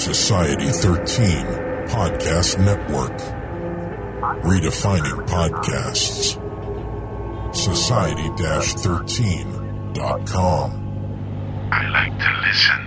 Society 13 Podcast Network. Redefining podcasts. Society-13.com. I like to listen.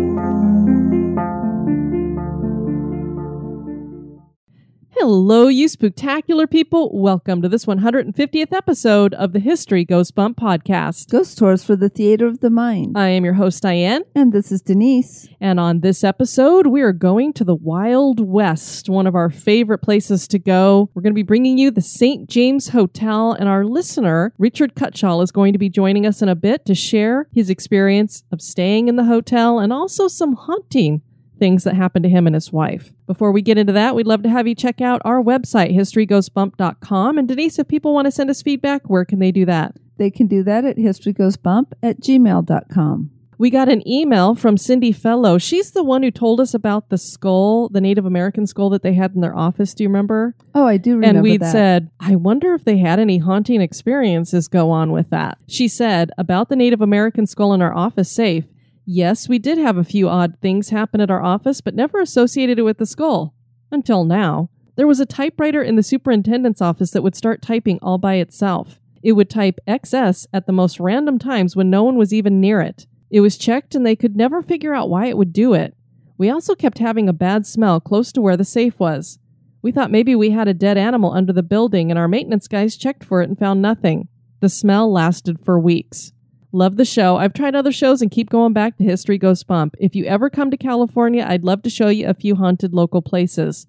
Hello, you spooktacular people. Welcome to this 150th episode of the History Goes Bump podcast. Ghost tours for the theater of the mind. I am your host, Diane. And this is Denise. And on this episode, we are going to the Wild West, one of our favorite places to go. We're going to be bringing you the St. James Hotel, and our listener, Richard Cutshall, is going to be joining us in a bit to share his experience of staying in the hotel and also some haunting things that happened to him and his wife. Before we get into that, we'd love to have you check out our website, historygoesbump.com. And Denise, if people want to send us feedback, where can they do that? They can do that at historygoesbump@gmail.com. We got an email from Cindy Fellow. She's the one who told us about the skull, the Native American skull that they had in their office. Do you remember? Oh, I do remember that. And we said, I wonder if they had any haunting experiences go on with that. She said, about the Native American skull in our office safe, yes, we did have a few odd things happen at our office, but never associated it with the skull. Until now. There was a typewriter in the superintendent's office that would start typing all by itself. It would type XS at the most random times when no one was even near it. It was checked and they could never figure out why it would do it. We also kept having a bad smell close to where the safe was. We thought maybe we had a dead animal under the building and our maintenance guys checked for it and found nothing. The smell lasted for weeks. Love the show. I've tried other shows and keep going back to History Goes Bump. If you ever come to California, I'd love to show you a few haunted local places.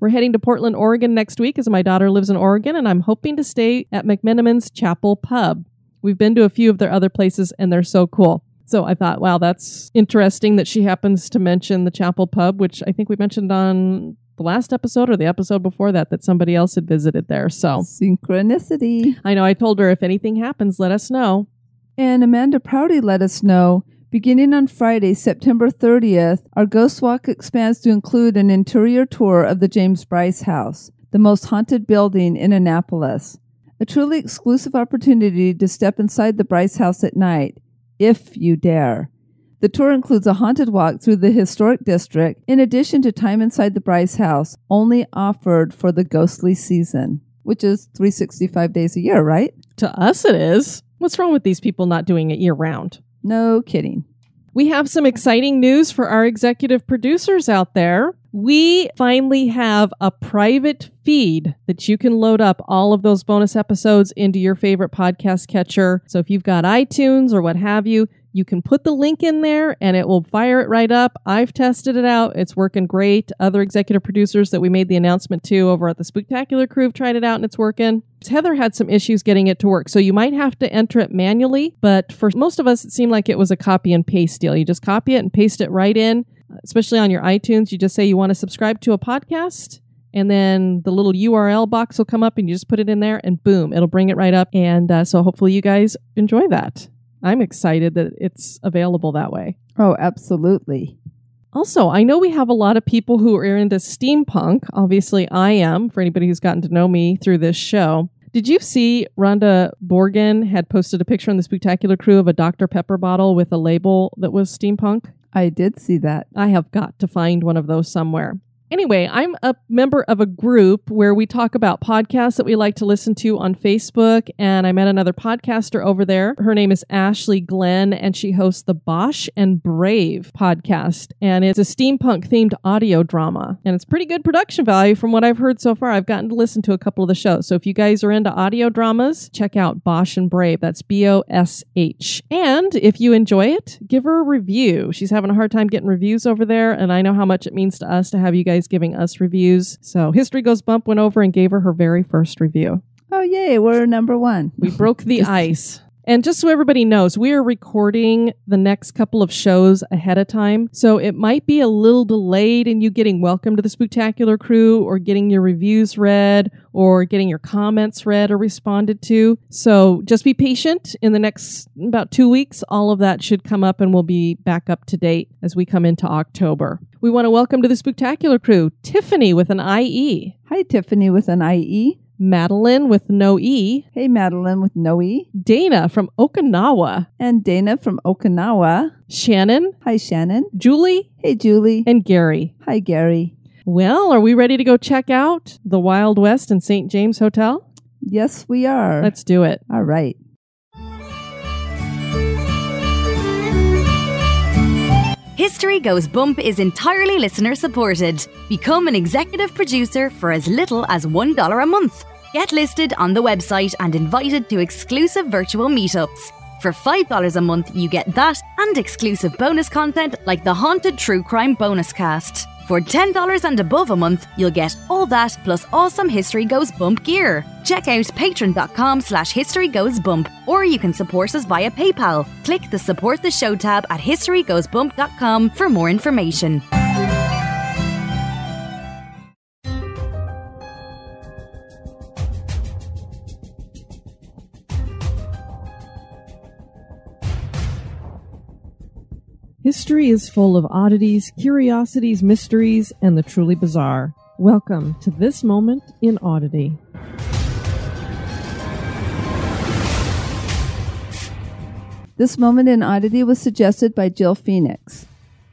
We're heading to Portland, Oregon next week as my daughter lives in Oregon, and I'm hoping to stay at McMenamins Chapel Pub. We've been to a few of their other places, and they're so cool. So I thought, wow, that's interesting that she happens to mention the Chapel Pub, which I think we mentioned on the last episode or the episode before that, that somebody else had visited there. So synchronicity. I know. I told her if anything happens, let us know. And Amanda Prouty let us know, beginning on Friday, September 30th, our ghost walk expands to include an interior tour of the James Bryce House, the most haunted building in Annapolis. A truly exclusive opportunity to step inside the Bryce House at night, if you dare. The tour includes a haunted walk through the historic district, in addition to time inside the Bryce House, only offered for the ghostly season, which is 365 days a year, right? To us it is. What's wrong with these people not doing it year-round? No kidding. We have some exciting news for our executive producers out there. We finally have a private feed that you can load up all of those bonus episodes into your favorite podcast catcher. So if you've got iTunes or what have you, you can put the link in there and it will fire it right up. I've tested it out. It's working great. Other executive producers that we made the announcement to over at the Spooktacular Crew have tried it out and it's working. Heather had some issues getting it to work, so you might have to enter it manually, but for most of us, it seemed like it was a copy and paste deal. You just copy it and paste it right in, especially on your iTunes. You just say you want to subscribe to a podcast, and then the little URL box will come up, and you just put it in there, and boom, it'll bring it right up, and so hopefully you guys enjoy that. I'm excited that it's available that way. Oh, absolutely. Also, I know we have a lot of people who are into steampunk. Obviously, I am, for anybody who's gotten to know me through this show. Did you see Rhonda Borgen had posted a picture on the Spooktacular Crew of a Dr. Pepper bottle with a label that was steampunk? I did see that. I have got to find one of those somewhere. Anyway, I'm a member of a group where we talk about podcasts that we like to listen to on Facebook, and I met another podcaster over there. Her name is Ashley Glenn, and she hosts the Bosh and Brave podcast, and it's a steampunk-themed audio drama, and it's pretty good production value from what I've heard so far. I've gotten to listen to a couple of the shows, so if you guys are into audio dramas, check out Bosh and Brave. That's B-O-S-H. And if you enjoy it, give her a review. She's having a hard time getting reviews over there, and I know how much it means to us to have you guys giving us reviews. So History Goes Bump went over and gave her her very first review. Oh, yay. We're number one. We broke the ice. And just so everybody knows, we are recording the next couple of shows ahead of time. So it might be a little delayed in you getting Welcome to the Spooktacular Crew or getting your reviews read or getting your comments read or responded to. So just be patient. In the next about 2 weeks, all of that should come up and we'll be back up to date as we come into October. We want to welcome to the Spooktacular Crew, Tiffany with an IE. Hi, Tiffany with an IE. Madeline with no E. Hey, Madeline with no E. Dana from Okinawa. And Dana from Okinawa. Shannon. Hi, Shannon. Julie. Hey, Julie. And Gary. Hi, Gary. Well, are we ready to go check out the Wild West and St. James Hotel? Yes, we are. Let's do it. All right. History Goes Bump is entirely listener-supported. Become an executive producer for as little as $1 a month. Get listed on the website and invited to exclusive virtual meetups. For $5 a month, you get that and exclusive bonus content like the Haunted True Crime bonus cast. For $10 and above a month, you'll get all that plus awesome History Goes Bump gear. Check out patreon.com/historygoesbump, or you can support us via PayPal. Click the Support the Show tab at historygoesbump.com for more information. History is full of oddities, curiosities, mysteries, and the truly bizarre. Welcome to This Moment in Oddity. This Moment in Oddity was suggested by Jill Phoenix.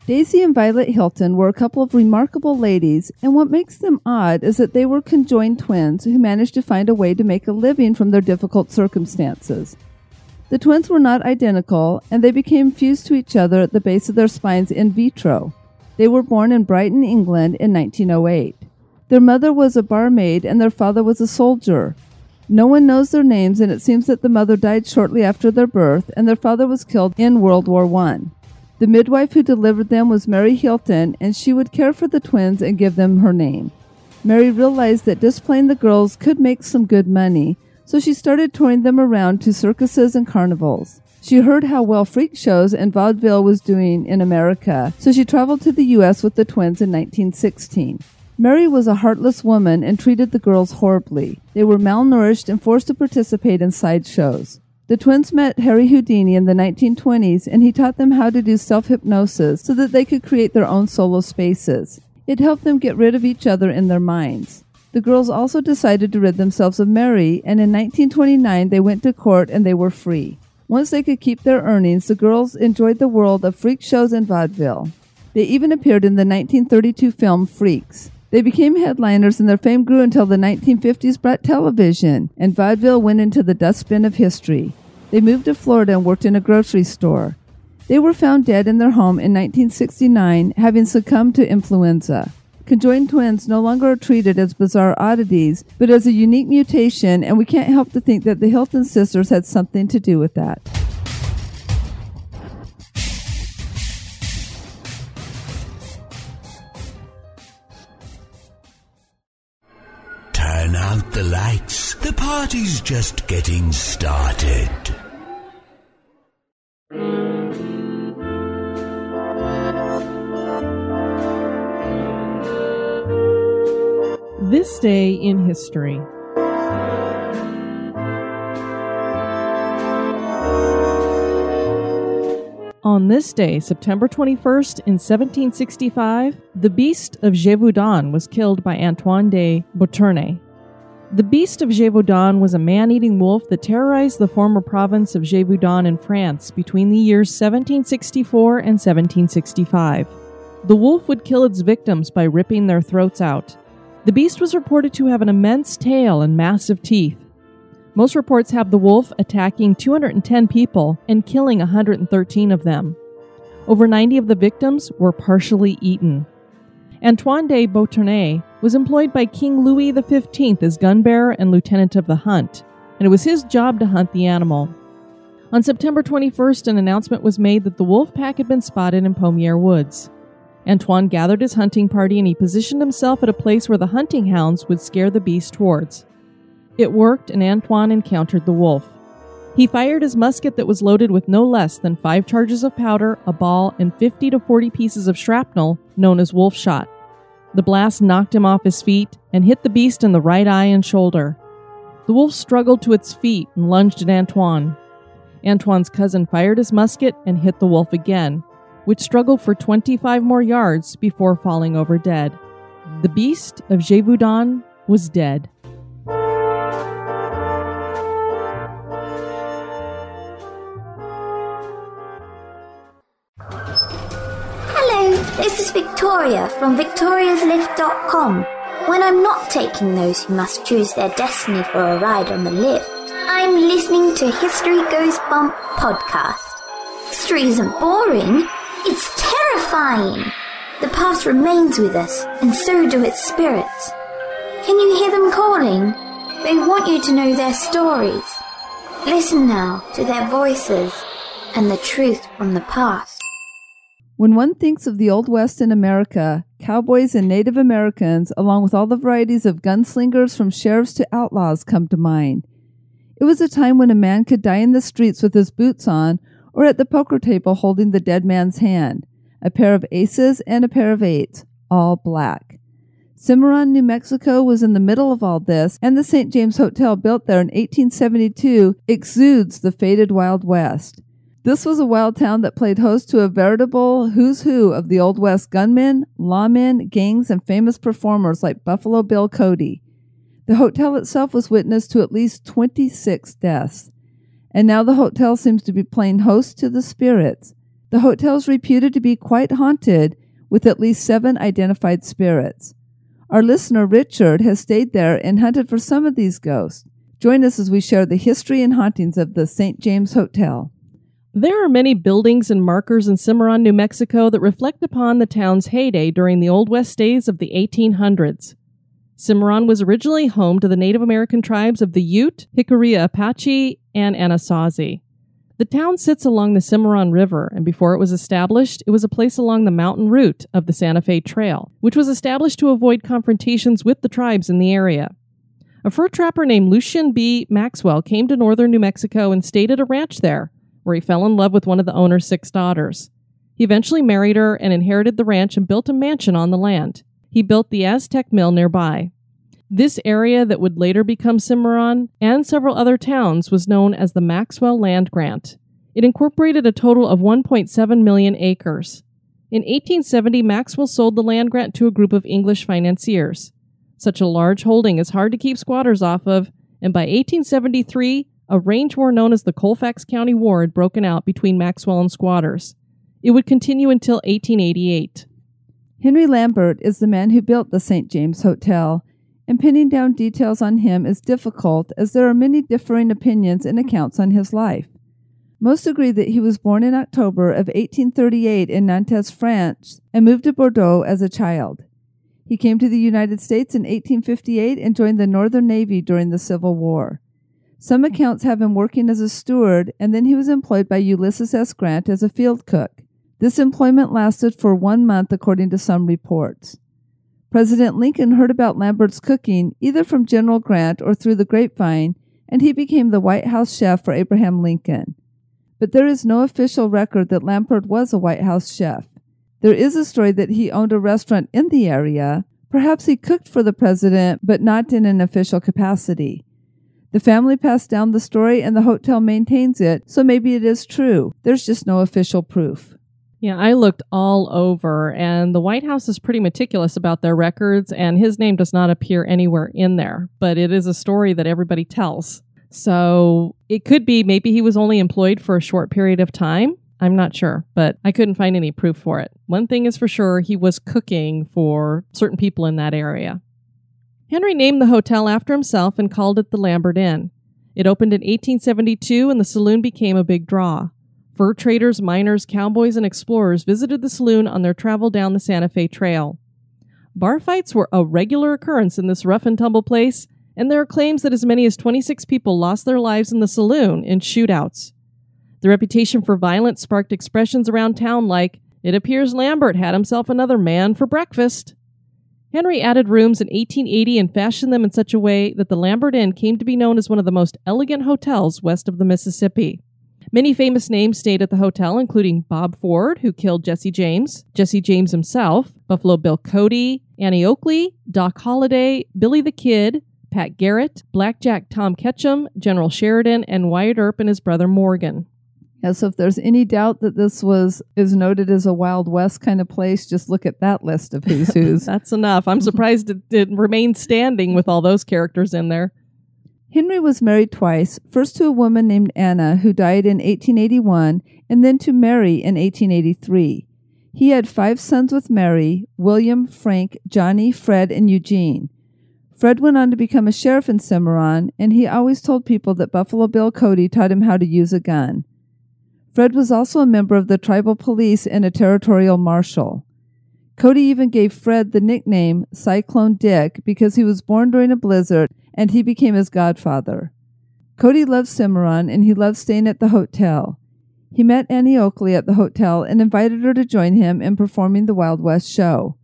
Daisy and Violet Hilton were a couple of remarkable ladies, and what makes them odd is that they were conjoined twins who managed to find a way to make a living from their difficult circumstances. The twins were not identical, and they became fused to each other at the base of their spines in vitro. They were born in Brighton, England in 1908. Their mother was a barmaid, and their father was a soldier. No one knows their names, and it seems that the mother died shortly after their birth, and their father was killed in World War I. The midwife who delivered them was Mary Hilton, and she would care for the twins and give them her name. Mary realized that displaying the girls could make some good money, so she started touring them around to circuses and carnivals. She heard how well freak shows and vaudeville was doing in America, so she traveled to the U.S. with the twins in 1916. Mary was a heartless woman and treated the girls horribly. They were malnourished and forced to participate in sideshows. The twins met Harry Houdini in the 1920s, and he taught them how to do self-hypnosis so that they could create their own solo spaces. It helped them get rid of each other in their minds. The girls also decided to rid themselves of Mary, and in 1929 they went to court and they were free. Once they could keep their earnings, the girls enjoyed the world of freak shows and vaudeville. They even appeared in the 1932 film Freaks. They became headliners and their fame grew until the 1950s brought television, and vaudeville went into the dustbin of history. They moved to Florida and worked in a grocery store. They were found dead in their home in 1969, having succumbed to influenza. Conjoined twins no longer are treated as bizarre oddities, but as a unique mutation, and we can't help to think that the Hilton sisters had something to do with that. Turn out the lights. The party's just getting started. This Day in History. On this day, September 21st, in 1765, the Beast of Gévaudan was killed by Antoine de Beauterne. The Beast of Gévaudan was a man-eating wolf that terrorized the former province of Gévaudan in France between the years 1764 and 1765. The wolf would kill its victims by ripping their throats out. The beast was reported to have an immense tail and massive teeth. Most reports have the wolf attacking 210 people and killing 113 of them. Over 90 of the victims were partially eaten. Antoine de Beauterne was employed by King Louis XV as gun bearer and lieutenant of the hunt, and it was his job to hunt the animal. On September 21st, an announcement was made that the wolf pack had been spotted in Pommier Woods. Antoine gathered his hunting party and he positioned himself at a place where the hunting hounds would scare the beast towards. It worked, and Antoine encountered the wolf. He fired his musket that was loaded with no less than 5 charges of powder, a ball, and 50 to 40 pieces of shrapnel, known as wolf shot. The blast knocked him off his feet and hit the beast in the right eye and shoulder. The wolf struggled to its feet and lunged at Antoine. Antoine's cousin fired his musket and hit the wolf again, which struggled for 25 more yards before falling over dead. The Beast of Gévaudan was dead. Hello, this is Victoria from victoriaslift.com. When I'm not taking those who must choose their destiny for a ride on the lift, I'm listening to History Goes Bump podcast. History isn't boring, it's terrifying. The past remains with us, and so do its spirits. Can you hear them calling? They want you to know their stories. Listen now to their voices and the truth from the past. When one thinks of the Old West in America, cowboys and Native Americans, along with all the varieties of gunslingers from sheriffs to outlaws, come to mind. It was a time when a man could die in the streets with his boots on or at the poker table holding the dead man's hand, a pair of aces and a pair of eights, all black. Cimarron, New Mexico was in the middle of all this, and the St. James Hotel built there in 1872 exudes the faded Wild West. This was a wild town that played host to a veritable who's who of the Old West gunmen, lawmen, gangs, and famous performers like Buffalo Bill Cody. The hotel itself was witness to at least 26 deaths, and now the hotel seems to be playing host to the spirits. The hotel is reputed to be quite haunted, with at least 7 identified spirits. Our listener, Richard, has stayed there and hunted for some of these ghosts. Join us as we share the history and hauntings of the St. James Hotel. There are many buildings and markers in Cimarron, New Mexico that reflect upon the town's heyday during the Old West days of the 1800s. Cimarron was originally home to the Native American tribes of the Ute, Jicarilla Apache, and Anasazi. The town sits along the Cimarron River, and before it was established, it was a place along the mountain route of the Santa Fe Trail, which was established to avoid confrontations with the tribes in the area. A fur trapper named Lucien B. Maxwell came to northern New Mexico and stayed at a ranch there, where he fell in love with one of the owner's 6 daughters. He eventually married her and inherited the ranch and built a mansion on the land. He built the Aztec Mill nearby. This area that would later become Cimarron and several other towns was known as the Maxwell Land Grant. It incorporated a total of 1.7 million acres. In 1870, Maxwell sold the land grant to a group of English financiers. Such a large holding is hard to keep squatters off of, and by 1873, a range war known as the Colfax County War had broken out between Maxwell and squatters. It would continue until 1888. Henry Lambert is the man who built the St. James Hotel, and pinning down details on him is difficult as there are many differing opinions and accounts on his life. Most agree that he was born in October of 1838 in Nantes, France, and moved to Bordeaux as a child. He came to the United States in 1858 and joined the Northern Navy during the Civil War. Some accounts have him working as a steward, and then he was employed by Ulysses S. Grant as a field cook. This employment lasted for 1 month, according to some reports. President Lincoln heard about Lambert's cooking, either from General Grant or through the grapevine, and he became the White House chef for Abraham Lincoln. But there is no official record that Lambert was a White House chef. There is a story that he owned a restaurant in the area. Perhaps he cooked for the president, but not in an official capacity. The family passed down the story, and the hotel maintains it, so maybe it is true. There's just no official proof. Yeah, I looked all over, and the White House is pretty meticulous about their records, and his name does not appear anywhere in there, but it is a story that everybody tells. So it could be maybe he was only employed for a short period of time, I'm not sure, but I couldn't find any proof for it. One thing is for sure, he was cooking for certain people in that area. Henry named the hotel after himself and called it the Lambert Inn. It opened in 1872 and the saloon became a big draw. Fur traders, miners, cowboys, and explorers visited the saloon on their travel down the Santa Fe Trail. Bar fights were a regular occurrence in this rough-and-tumble place, and there are claims that as many as 26 people lost their lives in the saloon in shootouts. The reputation for violence sparked expressions around town like, "It appears Lambert had himself another man for breakfast." Henry added rooms in 1880 and fashioned them in such a way that the Lambert Inn came to be known as one of the most elegant hotels west of the Mississippi. Many famous names stayed at the hotel, including Bob Ford, who killed Jesse James himself, Buffalo Bill Cody, Annie Oakley, Doc Holliday, Billy the Kid, Pat Garrett, Blackjack Tom Ketchum, General Sheridan, and Wyatt Earp and his brother Morgan. Yeah, so if there's any doubt that this is noted as a Wild West kind of place, just look at that list of who's who's. That's enough. I'm surprised it remained standing with all those characters in there. Henry was married twice, first to a woman named Anna, who died in 1881, and then to Mary in 1883. He had 5 sons with Mary: William, Frank, Johnny, Fred, and Eugene. Fred went on to become a sheriff in Cimarron, and he always told people that Buffalo Bill Cody taught him how to use a gun. Fred was also a member of the tribal police and a territorial marshal. Cody even gave Fred the nickname Cyclone Dick because he was born during a blizzard and he became his godfather. Cody loved Cimarron and he loved staying at the hotel. He met Annie Oakley at the hotel and invited her to join him in performing the Wild West show.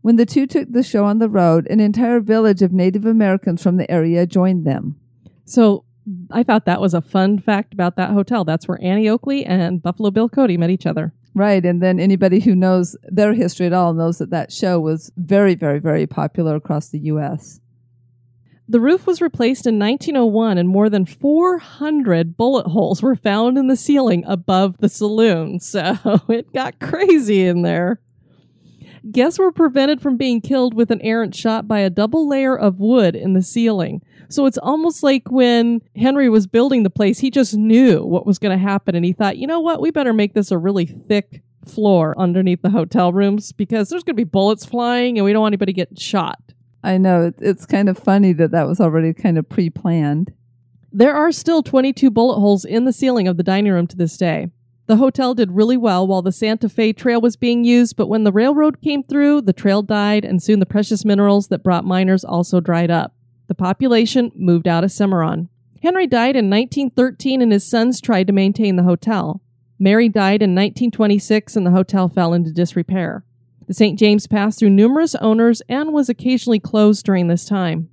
When the two took the show on the road, an entire village of Native Americans from the area joined them. So I thought that was a fun fact about that hotel. That's where Annie Oakley and Buffalo Bill Cody met each other. Right, and then anybody who knows their history at all knows that that show was very, very, very popular across the U.S. The roof was replaced in 1901, and more than 400 bullet holes were found in the ceiling above the saloon, so it got crazy in there. Guests were prevented from being killed with an errant shot by a double layer of wood in the ceiling. So it's almost like when Henry was building the place, he just knew what was going to happen. And he thought, you know what, we better make this a really thick floor underneath the hotel rooms because there's going to be bullets flying and we don't want anybody getting shot. I know. It's kind of funny that that was already kind of pre-planned. There are still 22 bullet holes in the ceiling of the dining room to this day. The hotel did really well while the Santa Fe Trail was being used, but when the railroad came through, the trail died, and soon the precious minerals that brought miners also dried up. The population moved out of Cimarron. Henry died in 1913, and his sons tried to maintain the hotel. Mary died in 1926, and the hotel fell into disrepair. The St. James passed through numerous owners and was occasionally closed during this time.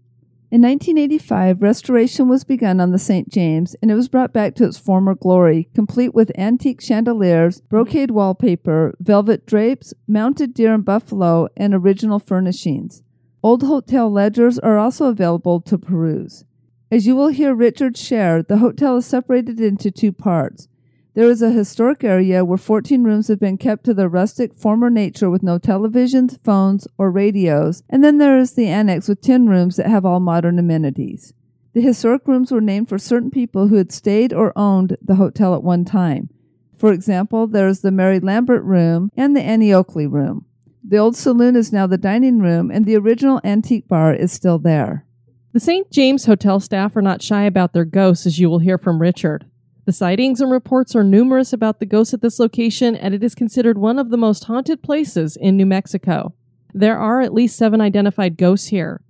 In 1985, restoration was begun on the St. James, and it was brought back to its former glory, complete with antique chandeliers, brocade wallpaper, velvet drapes, mounted deer and buffalo, and original furnishings. Old hotel ledgers are also available to peruse. As you will hear Richard share, the hotel is separated into 2 parts. There is a historic area where 14 rooms have been kept to their rustic former nature with no televisions, phones, or radios, and then there is the annex with 10 rooms that have all modern amenities. The historic rooms were named for certain people who had stayed or owned the hotel at one time. For example, there is the Mary Lambert room and the Annie Oakley room. The old saloon is now the dining room, and the original antique bar is still there. The St. James Hotel staff are not shy about their ghosts, as you will hear from Richard. The sightings and reports are numerous about the ghosts at this location, and it is considered one of the most haunted places in New Mexico. There are at least 7 identified ghosts here.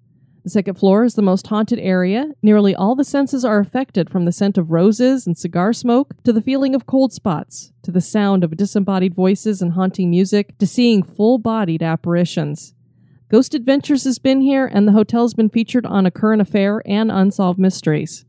The second floor is the most haunted area. Nearly all the senses are affected, from the scent of roses and cigar smoke, to the feeling of cold spots, to the sound of disembodied voices and haunting music, to seeing full-bodied apparitions. Ghost Adventures has been here, and the hotel's been featured on A Current Affair and Unsolved Mysteries.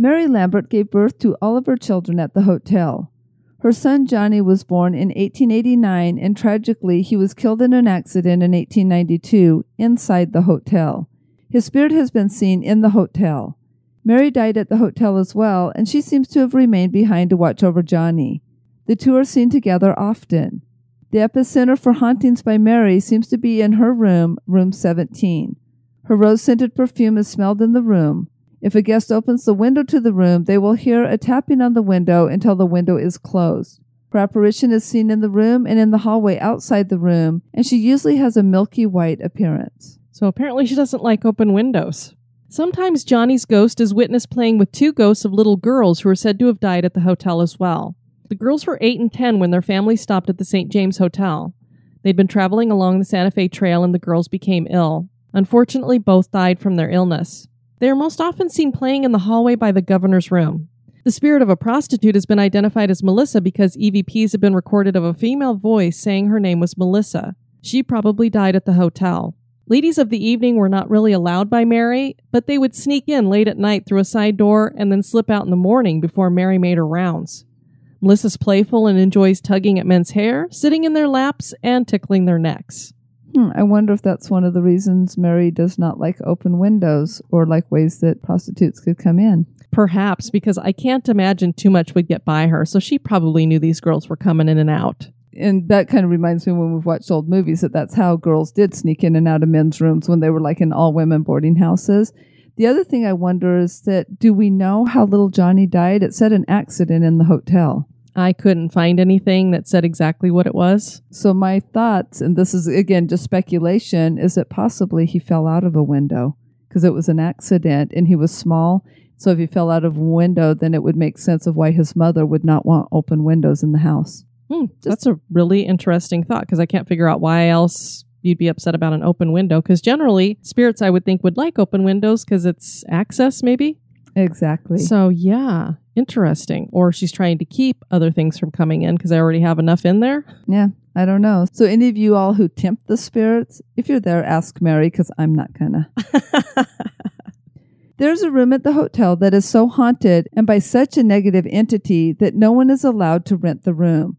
Mary Lambert gave birth to all of her children at the hotel. Her son Johnny was born in 1889, and tragically he was killed in an accident in 1892 inside the hotel. His spirit has been seen in the hotel. Mary died at the hotel as well, and she seems to have remained behind to watch over Johnny. The 2 are seen together often. The epicenter for hauntings by Mary seems to be in her room, room 17. Her rose-scented perfume is smelled in the room. If a guest opens the window to the room, they will hear a tapping on the window until the window is closed. Her apparition is seen in the room and in the hallway outside the room, and she usually has a milky white appearance. So apparently she doesn't like open windows. Sometimes Johnny's ghost is witnessed playing with two ghosts of little girls who are said to have died at the hotel as well. The girls were 8 and 10 when their family stopped at the St. James Hotel. They'd been traveling along the Santa Fe Trail and the girls became ill. Unfortunately, both died from their illness. They are most often seen playing in the hallway by the governor's room. The spirit of a prostitute has been identified as Melissa because EVPs have been recorded of a female voice saying her name was Melissa. She probably died at the hotel. Ladies of the evening were not really allowed by Mary, but they would sneak in late at night through a side door and then slip out in the morning before Mary made her rounds. Melissa's playful and enjoys tugging at men's hair, sitting in their laps, and tickling their necks. I wonder if that's one of the reasons Mary does not like open windows or like ways that prostitutes could come in. Perhaps, because I can't imagine too much would get by her, so she probably knew these girls were coming in and out. And that kind of reminds me when we've watched old movies that that's how girls did sneak in and out of men's rooms when they were like in all-women boarding houses. The other thing I wonder is that, do we know how little Johnny died? It said an accident in the hotel. I couldn't find anything that said exactly what it was. So my thoughts, and this is, again, just speculation, is that possibly he fell out of a window because it was an accident and he was small. So if he fell out of a window, then it would make sense of why his mother would not want open windows in the house. That's a really interesting thought because I can't figure out why else you'd be upset about an open window because generally spirits I would think would like open windows because it's access maybe. Exactly. So yeah, interesting. Or she's trying to keep other things from coming in because I already have enough in there. Yeah, I don't know. So any of you all who tempt the spirits, if you're there, ask Mary because I'm not gonna. There's a room at the hotel that is so haunted and by such a negative entity that no one is allowed to rent the room.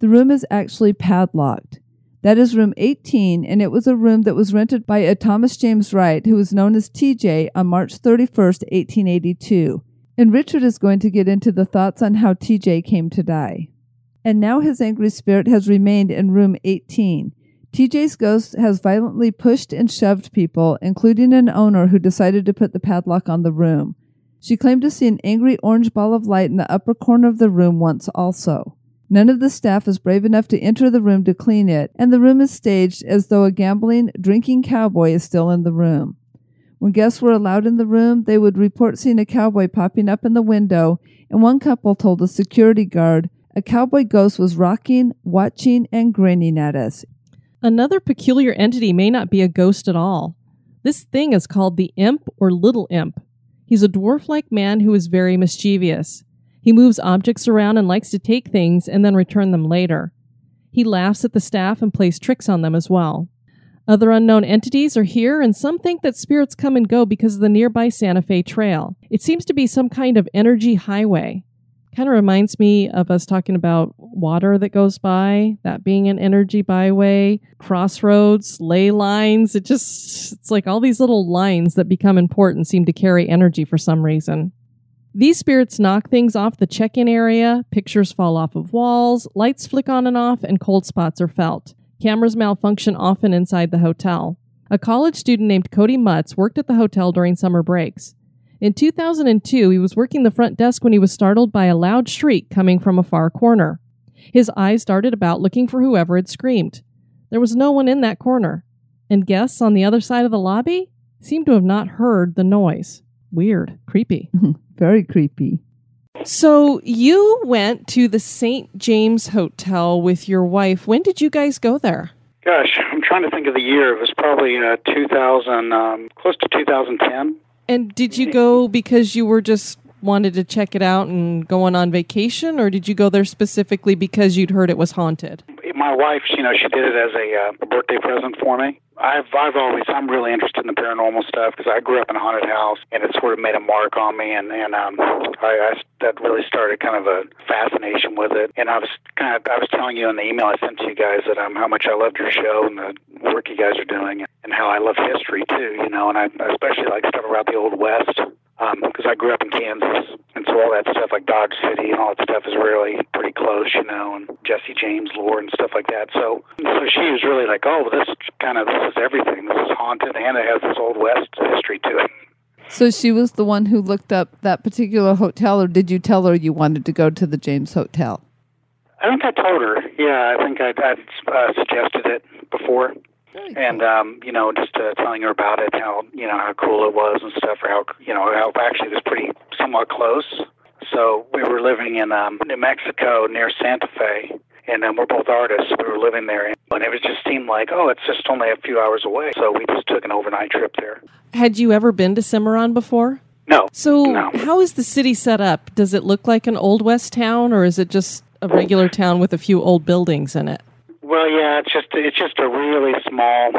The room is actually padlocked. That is room 18, and it was a room that was rented by a Thomas James Wright, who was known as TJ, on March 31st, 1882. And Richard is going to get into the thoughts on how TJ came to die. And now his angry spirit has remained in room 18. TJ's ghost has violently pushed and shoved people, including an owner who decided to put the padlock on the room. She claimed to see an angry orange ball of light in the upper corner of the room once also. None of the staff is brave enough to enter the room to clean it, and the room is staged as though a gambling, drinking cowboy is still in the room. When guests were allowed in the room, they would report seeing a cowboy popping up in the window, and one couple told a security guard, "A cowboy ghost was rocking, watching, and grinning at us." Another peculiar entity may not be a ghost at all. This thing is called the imp or little imp. He's a dwarf-like man who is very mischievous. He moves objects around and likes to take things and then return them later. He laughs at the staff and plays tricks on them as well. Other unknown entities are here, and some think that spirits come and go because of the nearby Santa Fe Trail. It seems to be some kind of energy highway. Kind of reminds me of us talking about water that goes by, that being an energy byway, crossroads, ley lines. It's like all these little lines that become important seem to carry energy for some reason. These spirits knock things off the check-in area, pictures fall off of walls, lights flick on and off, and cold spots are felt. Cameras malfunction often inside the hotel. A college student named Cody Mutz worked at the hotel during summer breaks. In 2002, he was working the front desk when he was startled by a loud shriek coming from a far corner. His eyes darted about looking for whoever had screamed. There was no one in that corner, and guests on the other side of the lobby seemed to have not heard the noise. Weird. Creepy. Very creepy. So you went to the St. James Hotel with your wife. When did you guys go there? Gosh, I'm trying to think of the year. It was probably close to 2010. And did you go because you were just wanted to check it out and going on vacation, or did you go there specifically because you'd heard it was haunted? My wife, she did it as a birthday present for me. I'm really interested in the paranormal stuff because I grew up in a haunted house, and it sort of made a mark on me, and that really started kind of a fascination with it. And I was telling you in the email I sent to you guys that how much I loved your show and the work you guys are doing, and how I love history too, and I especially like stuff around the Old West. Because I grew up in Kansas, and so all that stuff like Dodge City and all that stuff is really pretty close, and Jesse James lore and stuff like that. So she was really like, oh, this is everything. This is haunted, and it has this Old West history to it. So she was the one who looked up that particular hotel, or did you tell her you wanted to go to the James Hotel? I think I told her. Yeah, I think I suggested it before. Cool. And, just telling her about it, how cool it was and stuff, or how actually it was pretty somewhat close. So we were living in New Mexico near Santa Fe, and we're both artists. We were living there, and it just seemed like, oh, it's just only a few hours away. So we just took an overnight trip there. Had you ever been to Cimarron before? No. So How is the city set up? Does it look like an Old West town, or is it just a regular town with a few old buildings in it? Well, yeah, it's just a really small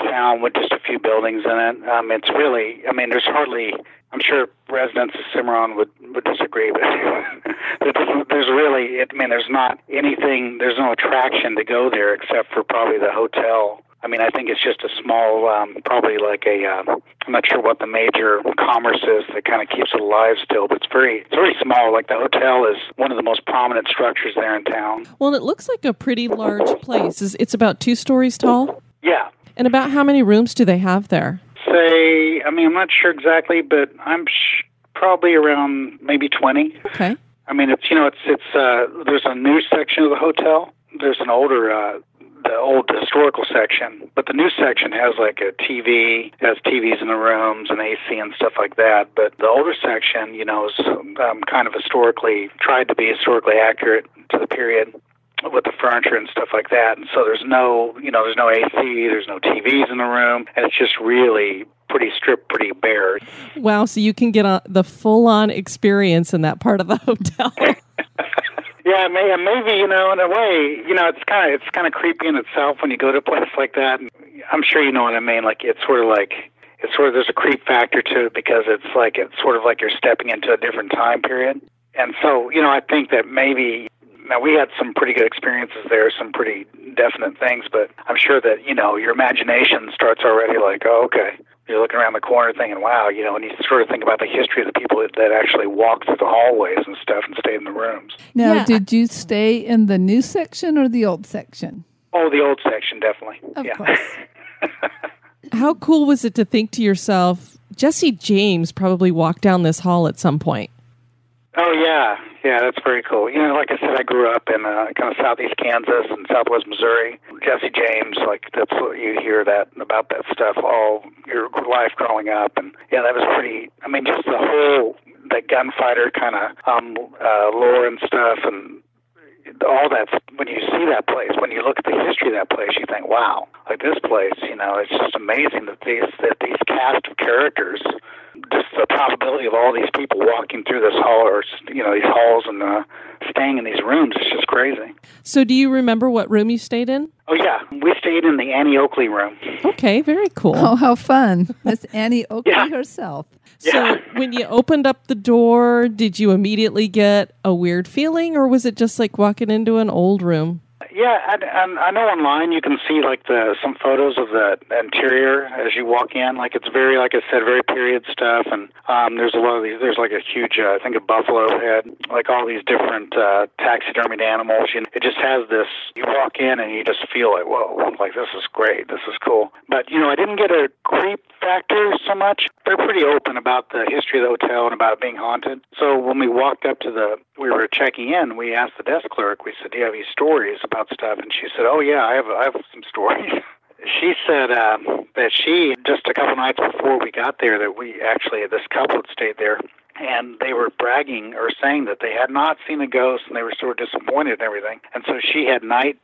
town with just a few buildings in it. It's really, there's hardly, I'm sure residents of Cimarron would disagree, but there's really, there's not anything, there's no attraction to go there except for probably the hotel. I think it's just a small, probably like a, I'm not sure what the major commerce is that kind of keeps it alive still, but it's very small. Like the hotel is one of the most prominent structures there in town. Well, it looks like a pretty large place. It's about 2 stories tall? Yeah. And about how many rooms do they have there? Say, I'm not sure exactly, but I'm probably around maybe 20. Okay. There's a new section of the hotel. There's an older, the old historical section, but the new section has like a TV, has TVs in the rooms and AC and stuff like that. But the older section, is kind of tried to be historically accurate to the period with the furniture and stuff like that. And so there's no AC, there's no TVs in the room, and it's just really pretty stripped, pretty bare. Wow, so you can get the full-on experience in that part of the hotel. Yeah, maybe, in a way, it's kind of creepy in itself when you go to a place like that. And I'm sure you know what I mean. Like, it's sort of there's a creep factor to it because it's sort of like you're stepping into a different time period. And so, I think that maybe, now we had some pretty good experiences there, some pretty definite things, but I'm sure that, your imagination starts already like, oh, okay. You're looking around the corner thinking, wow, and you sort of think about the history of the people that actually walked through the hallways and stuff and stayed in the rooms. Now, Did you stay in the new section or the old section? Oh, the old section, definitely. Of course. How cool was it to think to yourself, Jesse James probably walked down this hall at some point? Oh, yeah. Yeah, that's very cool. Like I said, I grew up in kind of southeast Kansas and southwest Missouri. Jesse James, that's what you hear about that stuff all your life growing up. And yeah, that was pretty, just the whole, gunfighter kind of lore and stuff. And all that, when you see that place, when you look at the history of that place, you think, wow, this place, it's just amazing that these cast of characters, just the probability of all these people walking through this hall or, these halls and staying in these rooms is just crazy. So do you remember what room you stayed in? Oh, yeah. We stayed in the Annie Oakley room. Okay, very cool. Oh, how fun. That's Annie Oakley herself. So when you opened up the door, did you immediately get a weird feeling, or was it just like walking into an old room? Yeah, I know online you can see some photos of the interior as you walk in. It's very, like I said, very period stuff. And there's a lot of these. There's a huge, I think a buffalo head, all these different taxidermied animals. It just has this. You walk in and you just feel like, whoa, this is great, this is cool. But I didn't get a creep factor so much. They're pretty open about the history of the hotel and about it being haunted. So when we walked up we were checking in. We asked the desk clerk. We said, "Do you have any stories about stuff?" And she said, "Oh yeah, I have some stories." She said that she just a couple nights before we got there that we actually this couple had stayed there, and they were bragging or saying that they had not seen a ghost, and they were sort of disappointed and everything. And so she had night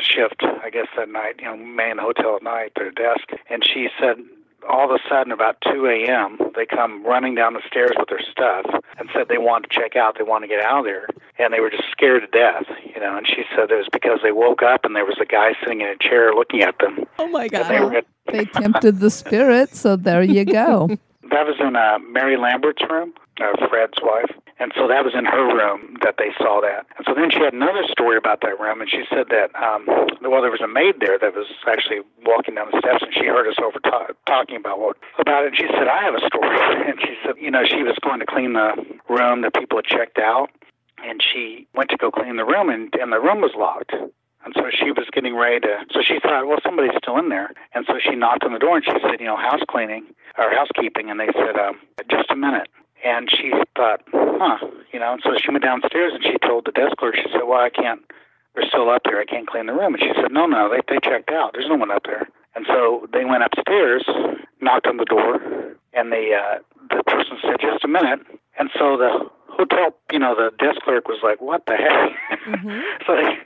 shift, I guess that night, man, hotel at night, their desk, and she said, all of a sudden, about 2 a.m., they come running down the stairs with their stuff and said they wanted to check out, they wanted to get out of there, and they were just scared to death, And she said it was because they woke up and there was a guy sitting in a chair looking at them. Oh, my God. They tempted the spirit, so there you go. That was in Mary Lambert's room, Fred's wife. And so that was in her room that they saw that. And so then she had another story about that room, and she said that, there was a maid there that was actually walking down the steps, and she heard us over talking about it. And she said, "I have a story." And she said, she was going to clean the room that people had checked out, and she went to go clean the room, and the room was locked. And so she was getting ready so she thought, well, somebody's still in there. And so she knocked on the door, and she said, "House cleaning or housekeeping." And they said, "Just a minute." And she thought, you know. And so she went downstairs and she told the desk clerk, she said, well, I can't, they're still up here, I can't clean the room. And she said, no, they checked out. There's no one up there. And so they went upstairs, knocked on the door, and the person said, just a minute. And so the hotel, you know, the desk clerk was like, what the heck? Mm-hmm.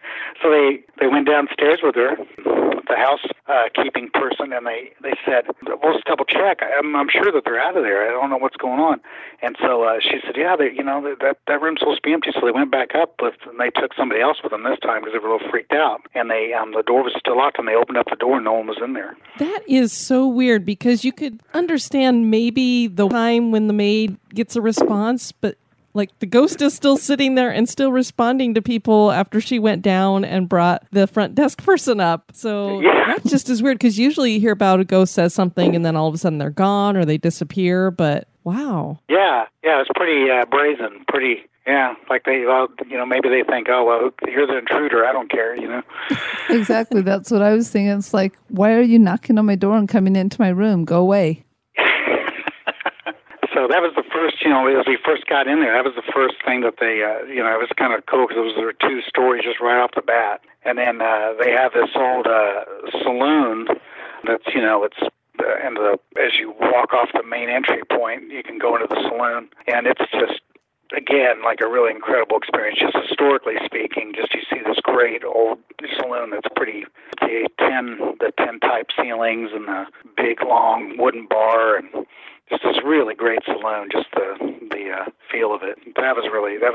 So they went downstairs with her, the housekeeping person, and they said, we'll just double check. I'm sure that they're out of there. I don't know what's going on. And so she said, yeah, that room's supposed to be empty. So they went back up and they took somebody else with them this time because they were a little freaked out. And they the door was still locked, and they opened up the door and no one was in there. That is so weird, because you could understand maybe the time when the maid gets a response, but like the ghost is still sitting there and still responding to people after she went down and brought the front desk person up. So yeah. That's just as weird, because usually you hear about a ghost says something and then all of a sudden they're gone or they disappear. But wow. Yeah, it's pretty brazen, pretty. Yeah, like they, you know, maybe they think, oh, well, you're the intruder, I don't care, you know. Exactly, that's what I was thinking. It's like, why are you knocking on my door and coming into my room? Go away. So that was the first, you know, as we first got in there, that was the first thing that they, you know, it was kind of cool because those were two stories just right off the bat. And then they have this old saloon that's, you know, it's, and as you walk off the main entry point, you can go into the saloon, and it's just, again, like a really incredible experience, just historically speaking. Just you see this great old saloon that's pretty, the 10 type ceilings and the big long wooden bar, and just this really great saloon, just the feel of it. That was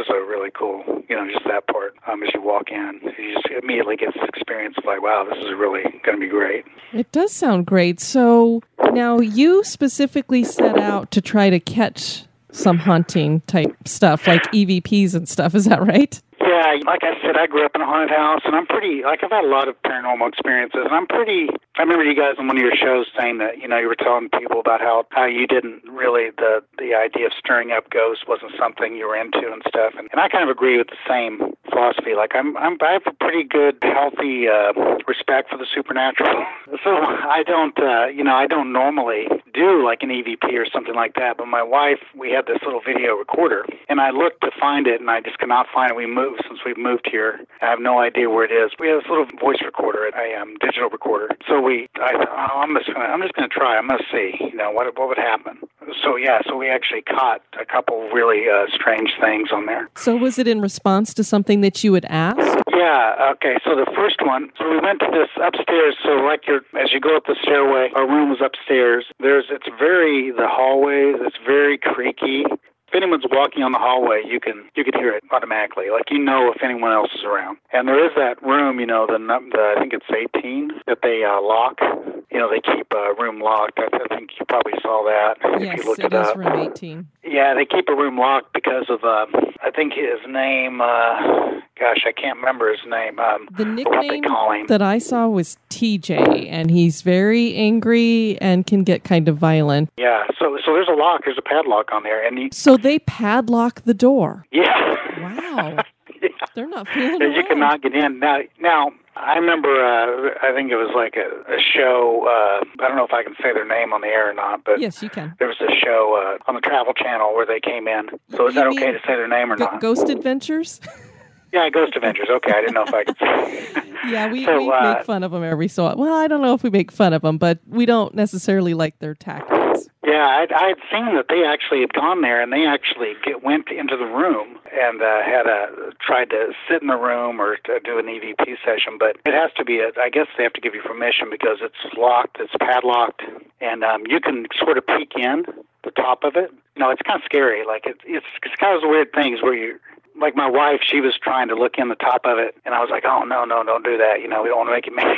a really cool, you know, just that part. As you walk in, you just immediately get this experience of like, wow, this is really going to be great. It does sound great. So now you specifically set out to try to catch some haunting type stuff, like EVPs and stuff. Is that right? Yeah, like I said, I grew up in a haunted house, and I'm pretty, like, I've had a lot of paranormal experiences, and I remember you guys on one of your shows saying that, you know, you were telling people about how you didn't really, the idea of stirring up ghosts wasn't something you were into and stuff, and I kind of agree with the same philosophy. Like, I have a pretty good, healthy respect for the supernatural, so I don't, you know, I don't normally do, like, an EVP or something like that, but my wife, we had this little video recorder, and I looked to find it, and I just could not find it. We moved. Since we've moved here, I have no idea where it is. We have this little voice recorder, a digital recorder. So I thought, oh, I'm just going to try. I'm going to see, you know, what would happen. So yeah, so we actually caught a couple really strange things on there. So was it in response to something that you had asked? Yeah. Okay. So the first one. So we went to this upstairs. So like as you go up the stairway, our room was upstairs. The hallways. It's very creaky. If anyone's walking on the hallway, you can hear it automatically. Like, you know, if anyone else is around. And there is that room, you know, the I think it's 18 that they lock. You know, they keep a room locked. I think you probably saw that if you looked it up. Yes, it is room 18. Yeah, they keep a room locked because of I think his name. Gosh, I can't remember his name. The nickname that I saw was TJ, and he's very angry and can get kind of violent. Yeah, so there's a lock. There's a padlock on there, and so they padlock the door. Yeah. Wow. Yeah. They're not fooling around. You cannot get in now. I remember, I think it was like a show, I don't know if I can say their name on the air or not, but yes, you can. There was a show on the Travel Channel where they came in. So is that okay to say their name or not? Ghost Adventures? Yeah, Ghost Adventures. Okay, I didn't know if I could say. Yeah, we make fun of them every so often. Well, I don't know if we make fun of them, but we don't necessarily like their tactics. Yeah, I had seen that they actually had gone there, and they actually went into the room and tried to sit in the room or to do an EVP session. But it has to be, I guess they have to give you permission because it's locked, it's padlocked, and you can sort of peek in the top of it. You know, it's kind of scary. Like it's kind of those weird things where you. Like my wife, she was trying to look in the top of it, and I was like, "Oh no, don't do that." You know, we don't want to make it mad.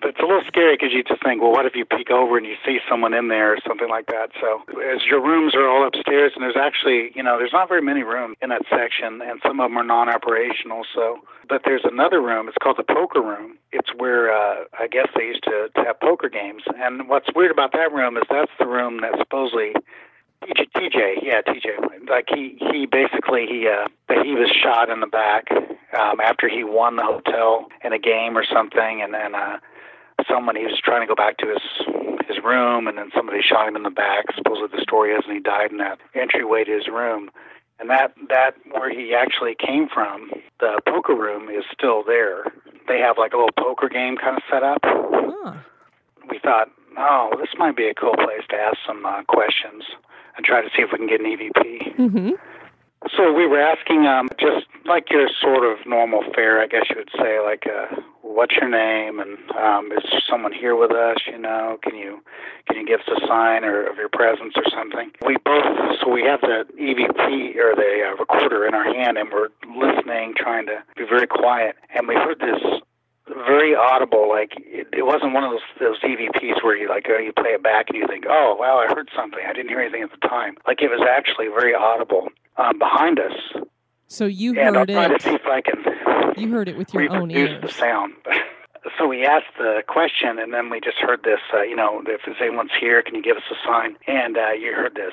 But it's a little scary because you just think, "Well, what if you peek over and you see someone in there or something like that?" So, as your rooms are all upstairs, and there's actually, you know, there's not very many rooms in that section, and some of them are non-operational. So, but there's another room. It's called the poker room. It's where I guess they used to have poker games. And what's weird about that room is that's the room that supposedly. TJ, like he basically, he was shot in the back after he won the hotel in a game or something, and then someone, he was trying to go back to his room, and then somebody shot him in the back, supposedly the story is, and he died in that entryway to his room. And that where he actually came from, the poker room is still there. They have like a little poker game kind of set up. Huh. We thought, oh, this might be a cool place to ask some questions and try to see if we can get an EVP. Mm-hmm. So we were asking just like your sort of normal fare, I guess you would say, like, what's your name, and is someone here with us, you know, can you give us a sign or of your presence or something? We have the EVP or the recorder in our hand, and we're listening, trying to be very quiet, and we heard this very audible, like, it wasn't one of those EVPs where you, like, you play it back and you think, oh, wow, I heard something, I didn't hear anything at the time. Like, it was actually very audible. Behind us. So you heard it. And I'll try to see if I can. You heard it with your own ears. The sound. So we asked the question, and then we just heard this. You know, if anyone's here, can you give us a sign? And you heard this.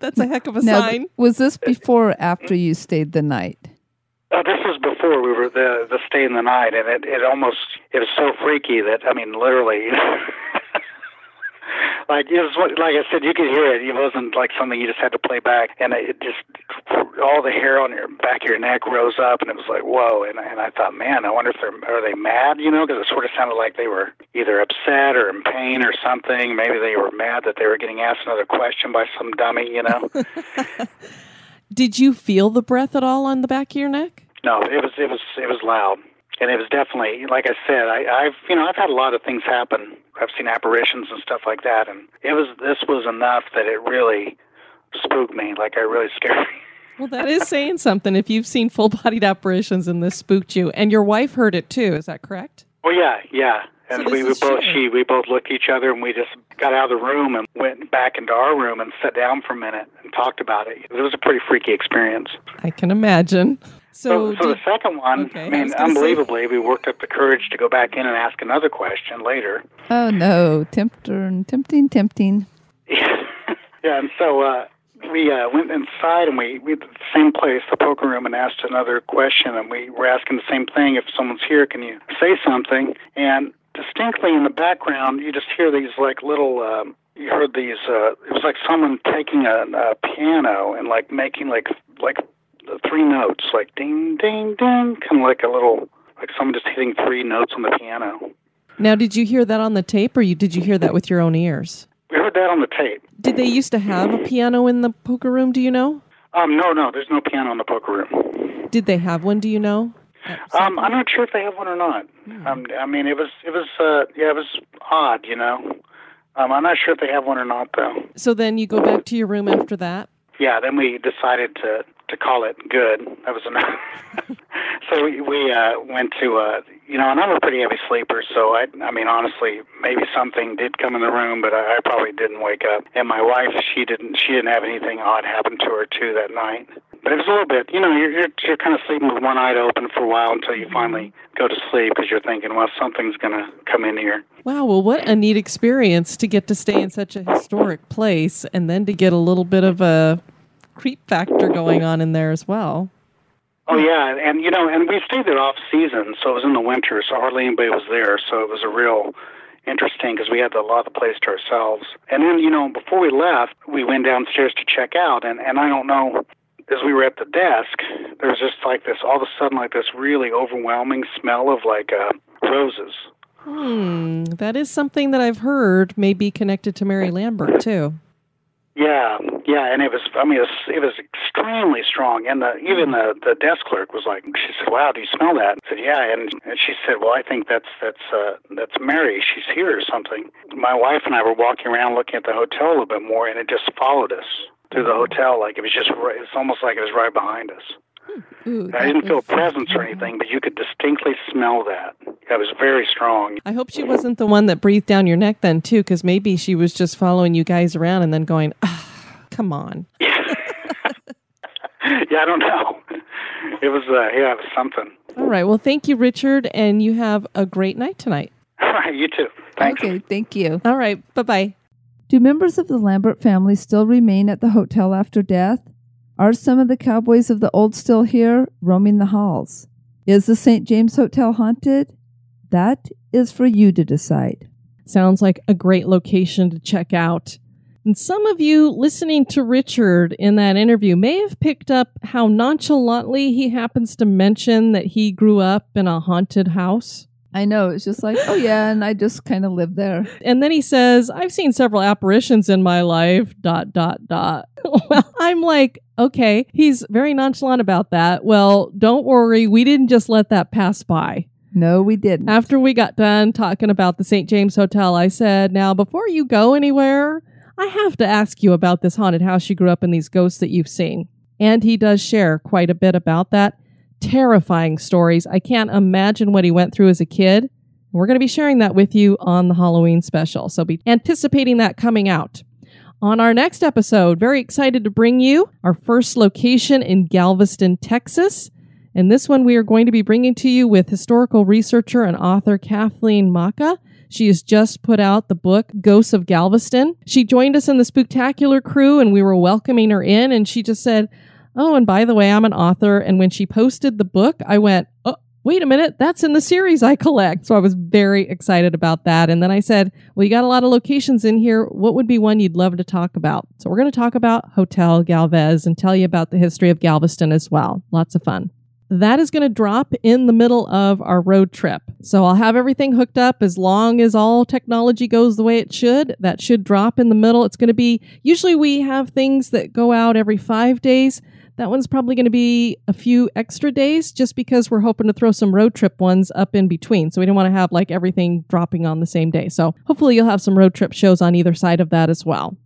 That's a heck of a sign. Was this before or after you stayed the night? This was before we were the stay in the night, and it was so freaky that literally. You know, like, it was, like I said, you could hear it. It wasn't like something you just had to play back. And it just, all the hair on your back of your neck rose up, and it was like, whoa. And I thought, man, I wonder if are they mad, you know, because it sort of sounded like they were either upset or in pain or something. Maybe they were mad that they were getting asked another question by some dummy, you know. Did you feel the breath at all on the back of your neck? No, it was loud. And it was definitely, like I said, I've had a lot of things happen. I've seen apparitions and stuff like that, and this was enough that it really spooked me. Like, it really scared me. Well, that is saying something. If you've seen full-bodied apparitions and this spooked you, and your wife heard it too, is that correct? Well, yeah. And so we both looked at each other, and we just got out of the room and went back into our room and sat down for a minute and talked about it. It was a pretty freaky experience. I can imagine. So the second one, okay, unbelievably, we worked up the courage to go back in and ask another question later. Oh, no. Tempting. Yeah, and so we went inside, and we the same place, the poker room, and asked another question, and we were asking the same thing. If someone's here, can you say something? And distinctly in the background, you just hear these, like, little... you heard these... it was like someone taking a piano and, like, making, like the three notes, like ding, ding, ding, kind of like a little, like someone just hitting three notes on the piano. Now, did you hear that on the tape, or did you hear that with your own ears? We heard that on the tape. Did they used to have a piano in the poker room, do you know? No, there's no piano in the poker room. Did they have one, do you know? I'm not sure if they have one or not. No. It was odd, you know. I'm not sure if they have one or not, though. So then you go back to your room after that? Yeah, then we decided to call it good. That was enough. So we went to, and I'm a pretty heavy sleeper, so honestly, maybe something did come in the room, but I probably didn't wake up. And my wife, she didn't have anything odd happen to her, too, that night. But it was a little bit, you know, you're kind of sleeping with one eye open for a while until you finally go to sleep because you're thinking, well, something's going to come in here. Wow, well, what a neat experience to get to stay in such a historic place and then to get a little bit of a creep factor going on in there as well. Oh, yeah, and, you know, and we stayed there off-season, so it was in the winter, so hardly anybody was there, so it was a real... interesting because we had a lot of the place to ourselves. And then, you know, before we left, we went downstairs to check out, and I don't know... as we were at the desk, there was just like this, all of a sudden, like this really overwhelming smell of like roses. That is something that I've heard may be connected to Mary Lambert, too. Yeah, and it was extremely strong, and even the desk clerk was like, she said, "Wow, do you smell that?" I said, "Yeah," and she said, "Well, I think that's Mary. She's here or something." My wife and I were walking around looking at the hotel a little bit more, and it just followed us through the hotel. Like, it's almost like it was right behind us. Ooh, I didn't feel a presence or anything, but you could distinctly smell that. It was very strong. I hope she wasn't the one that breathed down your neck then, too, because maybe she was just following you guys around and then going, come on. Yeah. Yeah, I don't know. It was something. All right. Well, thank you, Richard, and you have a great night tonight. All right. You too. Thanks. Okay. Thank you. All right. Bye-bye. Do members of the Lambert family still remain at the hotel after death? Are some of the cowboys of the old still here, roaming the halls? Is the St. James Hotel haunted? That is for you to decide. Sounds like a great location to check out. And some of you listening to Richard in that interview may have picked up how nonchalantly he happens to mention that he grew up in a haunted house. I know. It's just like, oh, yeah, and I just kind of lived there. And then he says, I've seen several apparitions in my life, ... Well, I'm like, okay, he's very nonchalant about that. Well, don't worry. We didn't just let that pass by. No, we didn't. After we got done talking about the St. James Hotel, I said, now, before you go anywhere, I have to ask you about this haunted house you grew up in, these ghosts that you've seen. And he does share quite a bit about that. Terrifying stories. I can't imagine what he went through as a kid. We're going to be sharing that with you on the Halloween special. So be anticipating that coming out. On our next episode, very excited to bring you our first location in Galveston, Texas. And this one we are going to be bringing to you with historical researcher and author Kathleen Maka. She has just put out the book, Ghosts of Galveston. She joined us in the Spooktacular crew, and we were welcoming her in, and she just said, oh, and by the way, I'm an author. And when she posted the book, I went, oh, wait a minute, that's in the series I collect. So I was very excited about that. And then I said, well, you got a lot of locations in here. What would be one you'd love to talk about? So we're going to talk about Hotel Galvez and tell you about the history of Galveston as well. Lots of fun. That is going to drop in the middle of our road trip. So I'll have everything hooked up as long as all technology goes the way it should. That should drop in the middle. It's going to be, usually we have things that go out every 5 days. That one's probably going to be a few extra days just because we're hoping to throw some road trip ones up in between. So we don't want to have like everything dropping on the same day. So hopefully you'll have some road trip shows on either side of that as well.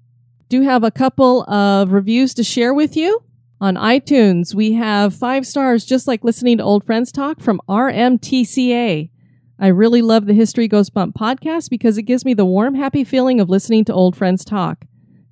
Do have a couple of reviews to share with you. On iTunes, we have 5 stars, just like listening to old friends talk, from RMTCA. I really love the History Goes Bump podcast because it gives me the warm, happy feeling of listening to old friends talk.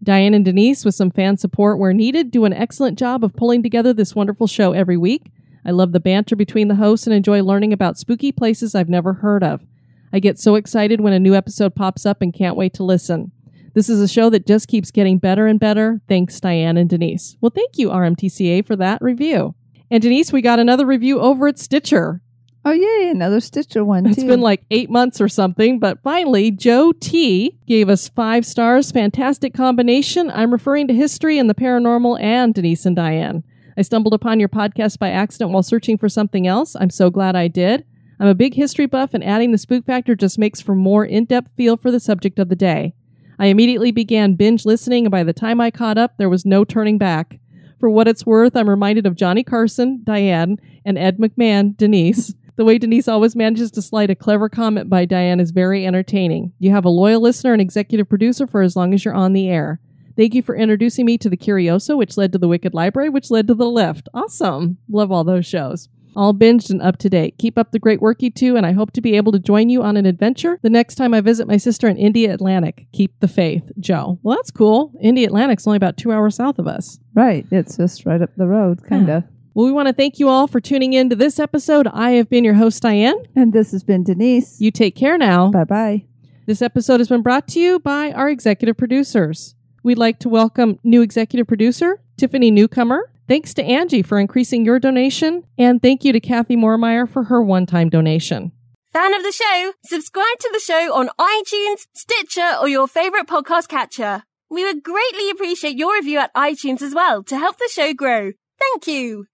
Diane and Denise, with some fan support where needed, do an excellent job of pulling together this wonderful show every week. I love the banter between the hosts and enjoy learning about spooky places I've never heard of. I get so excited when a new episode pops up and can't wait to listen. This is a show that just keeps getting better and better. Thanks, Diane and Denise. Well, thank you, RMTCA, for that review. And Denise, we got another review over at Stitcher. Oh, yay, another Stitcher one, too. It's been like 8 months or something, but finally, Joe T. gave us 5 stars. Fantastic combination. I'm referring to history and the paranormal and Denise and Diane. I stumbled upon your podcast by accident while searching for something else. I'm so glad I did. I'm a big history buff, and adding the spook factor just makes for more in-depth feel for the subject of the day. I immediately began binge listening, and by the time I caught up, there was no turning back. For what it's worth, I'm reminded of Johnny Carson, Diane, and Ed McMahon, Denise. The way Denise always manages to slide a clever comment by Diane is very entertaining. You have a loyal listener and executive producer for as long as you're on the air. Thank you for introducing me to The Curioso, which led to The Wicked Library, which led to The Lift. Awesome. Love all those shows. All binged and up to date. Keep up the great work, you two, and I hope to be able to join you on an adventure the next time I visit my sister in India Atlantic. Keep the faith, Joe. Well, that's cool. India Atlantic's only about 2 hours south of us. Right. It's just right up the road, kind of. Yeah. Well, we want to thank you all for tuning in to this episode. I have been your host, Diane. And this has been Denise. You take care now. Bye-bye. This episode has been brought to you by our executive producers. We'd like to welcome new executive producer, Tiffany Newcomer. Thanks to Angie for increasing your donation. And thank you to Kathy Moormeyer for her one-time donation. Fan of the show? Subscribe to the show on iTunes, Stitcher, or your favorite podcast catcher. We would greatly appreciate your review at iTunes as well to help the show grow. Thank you.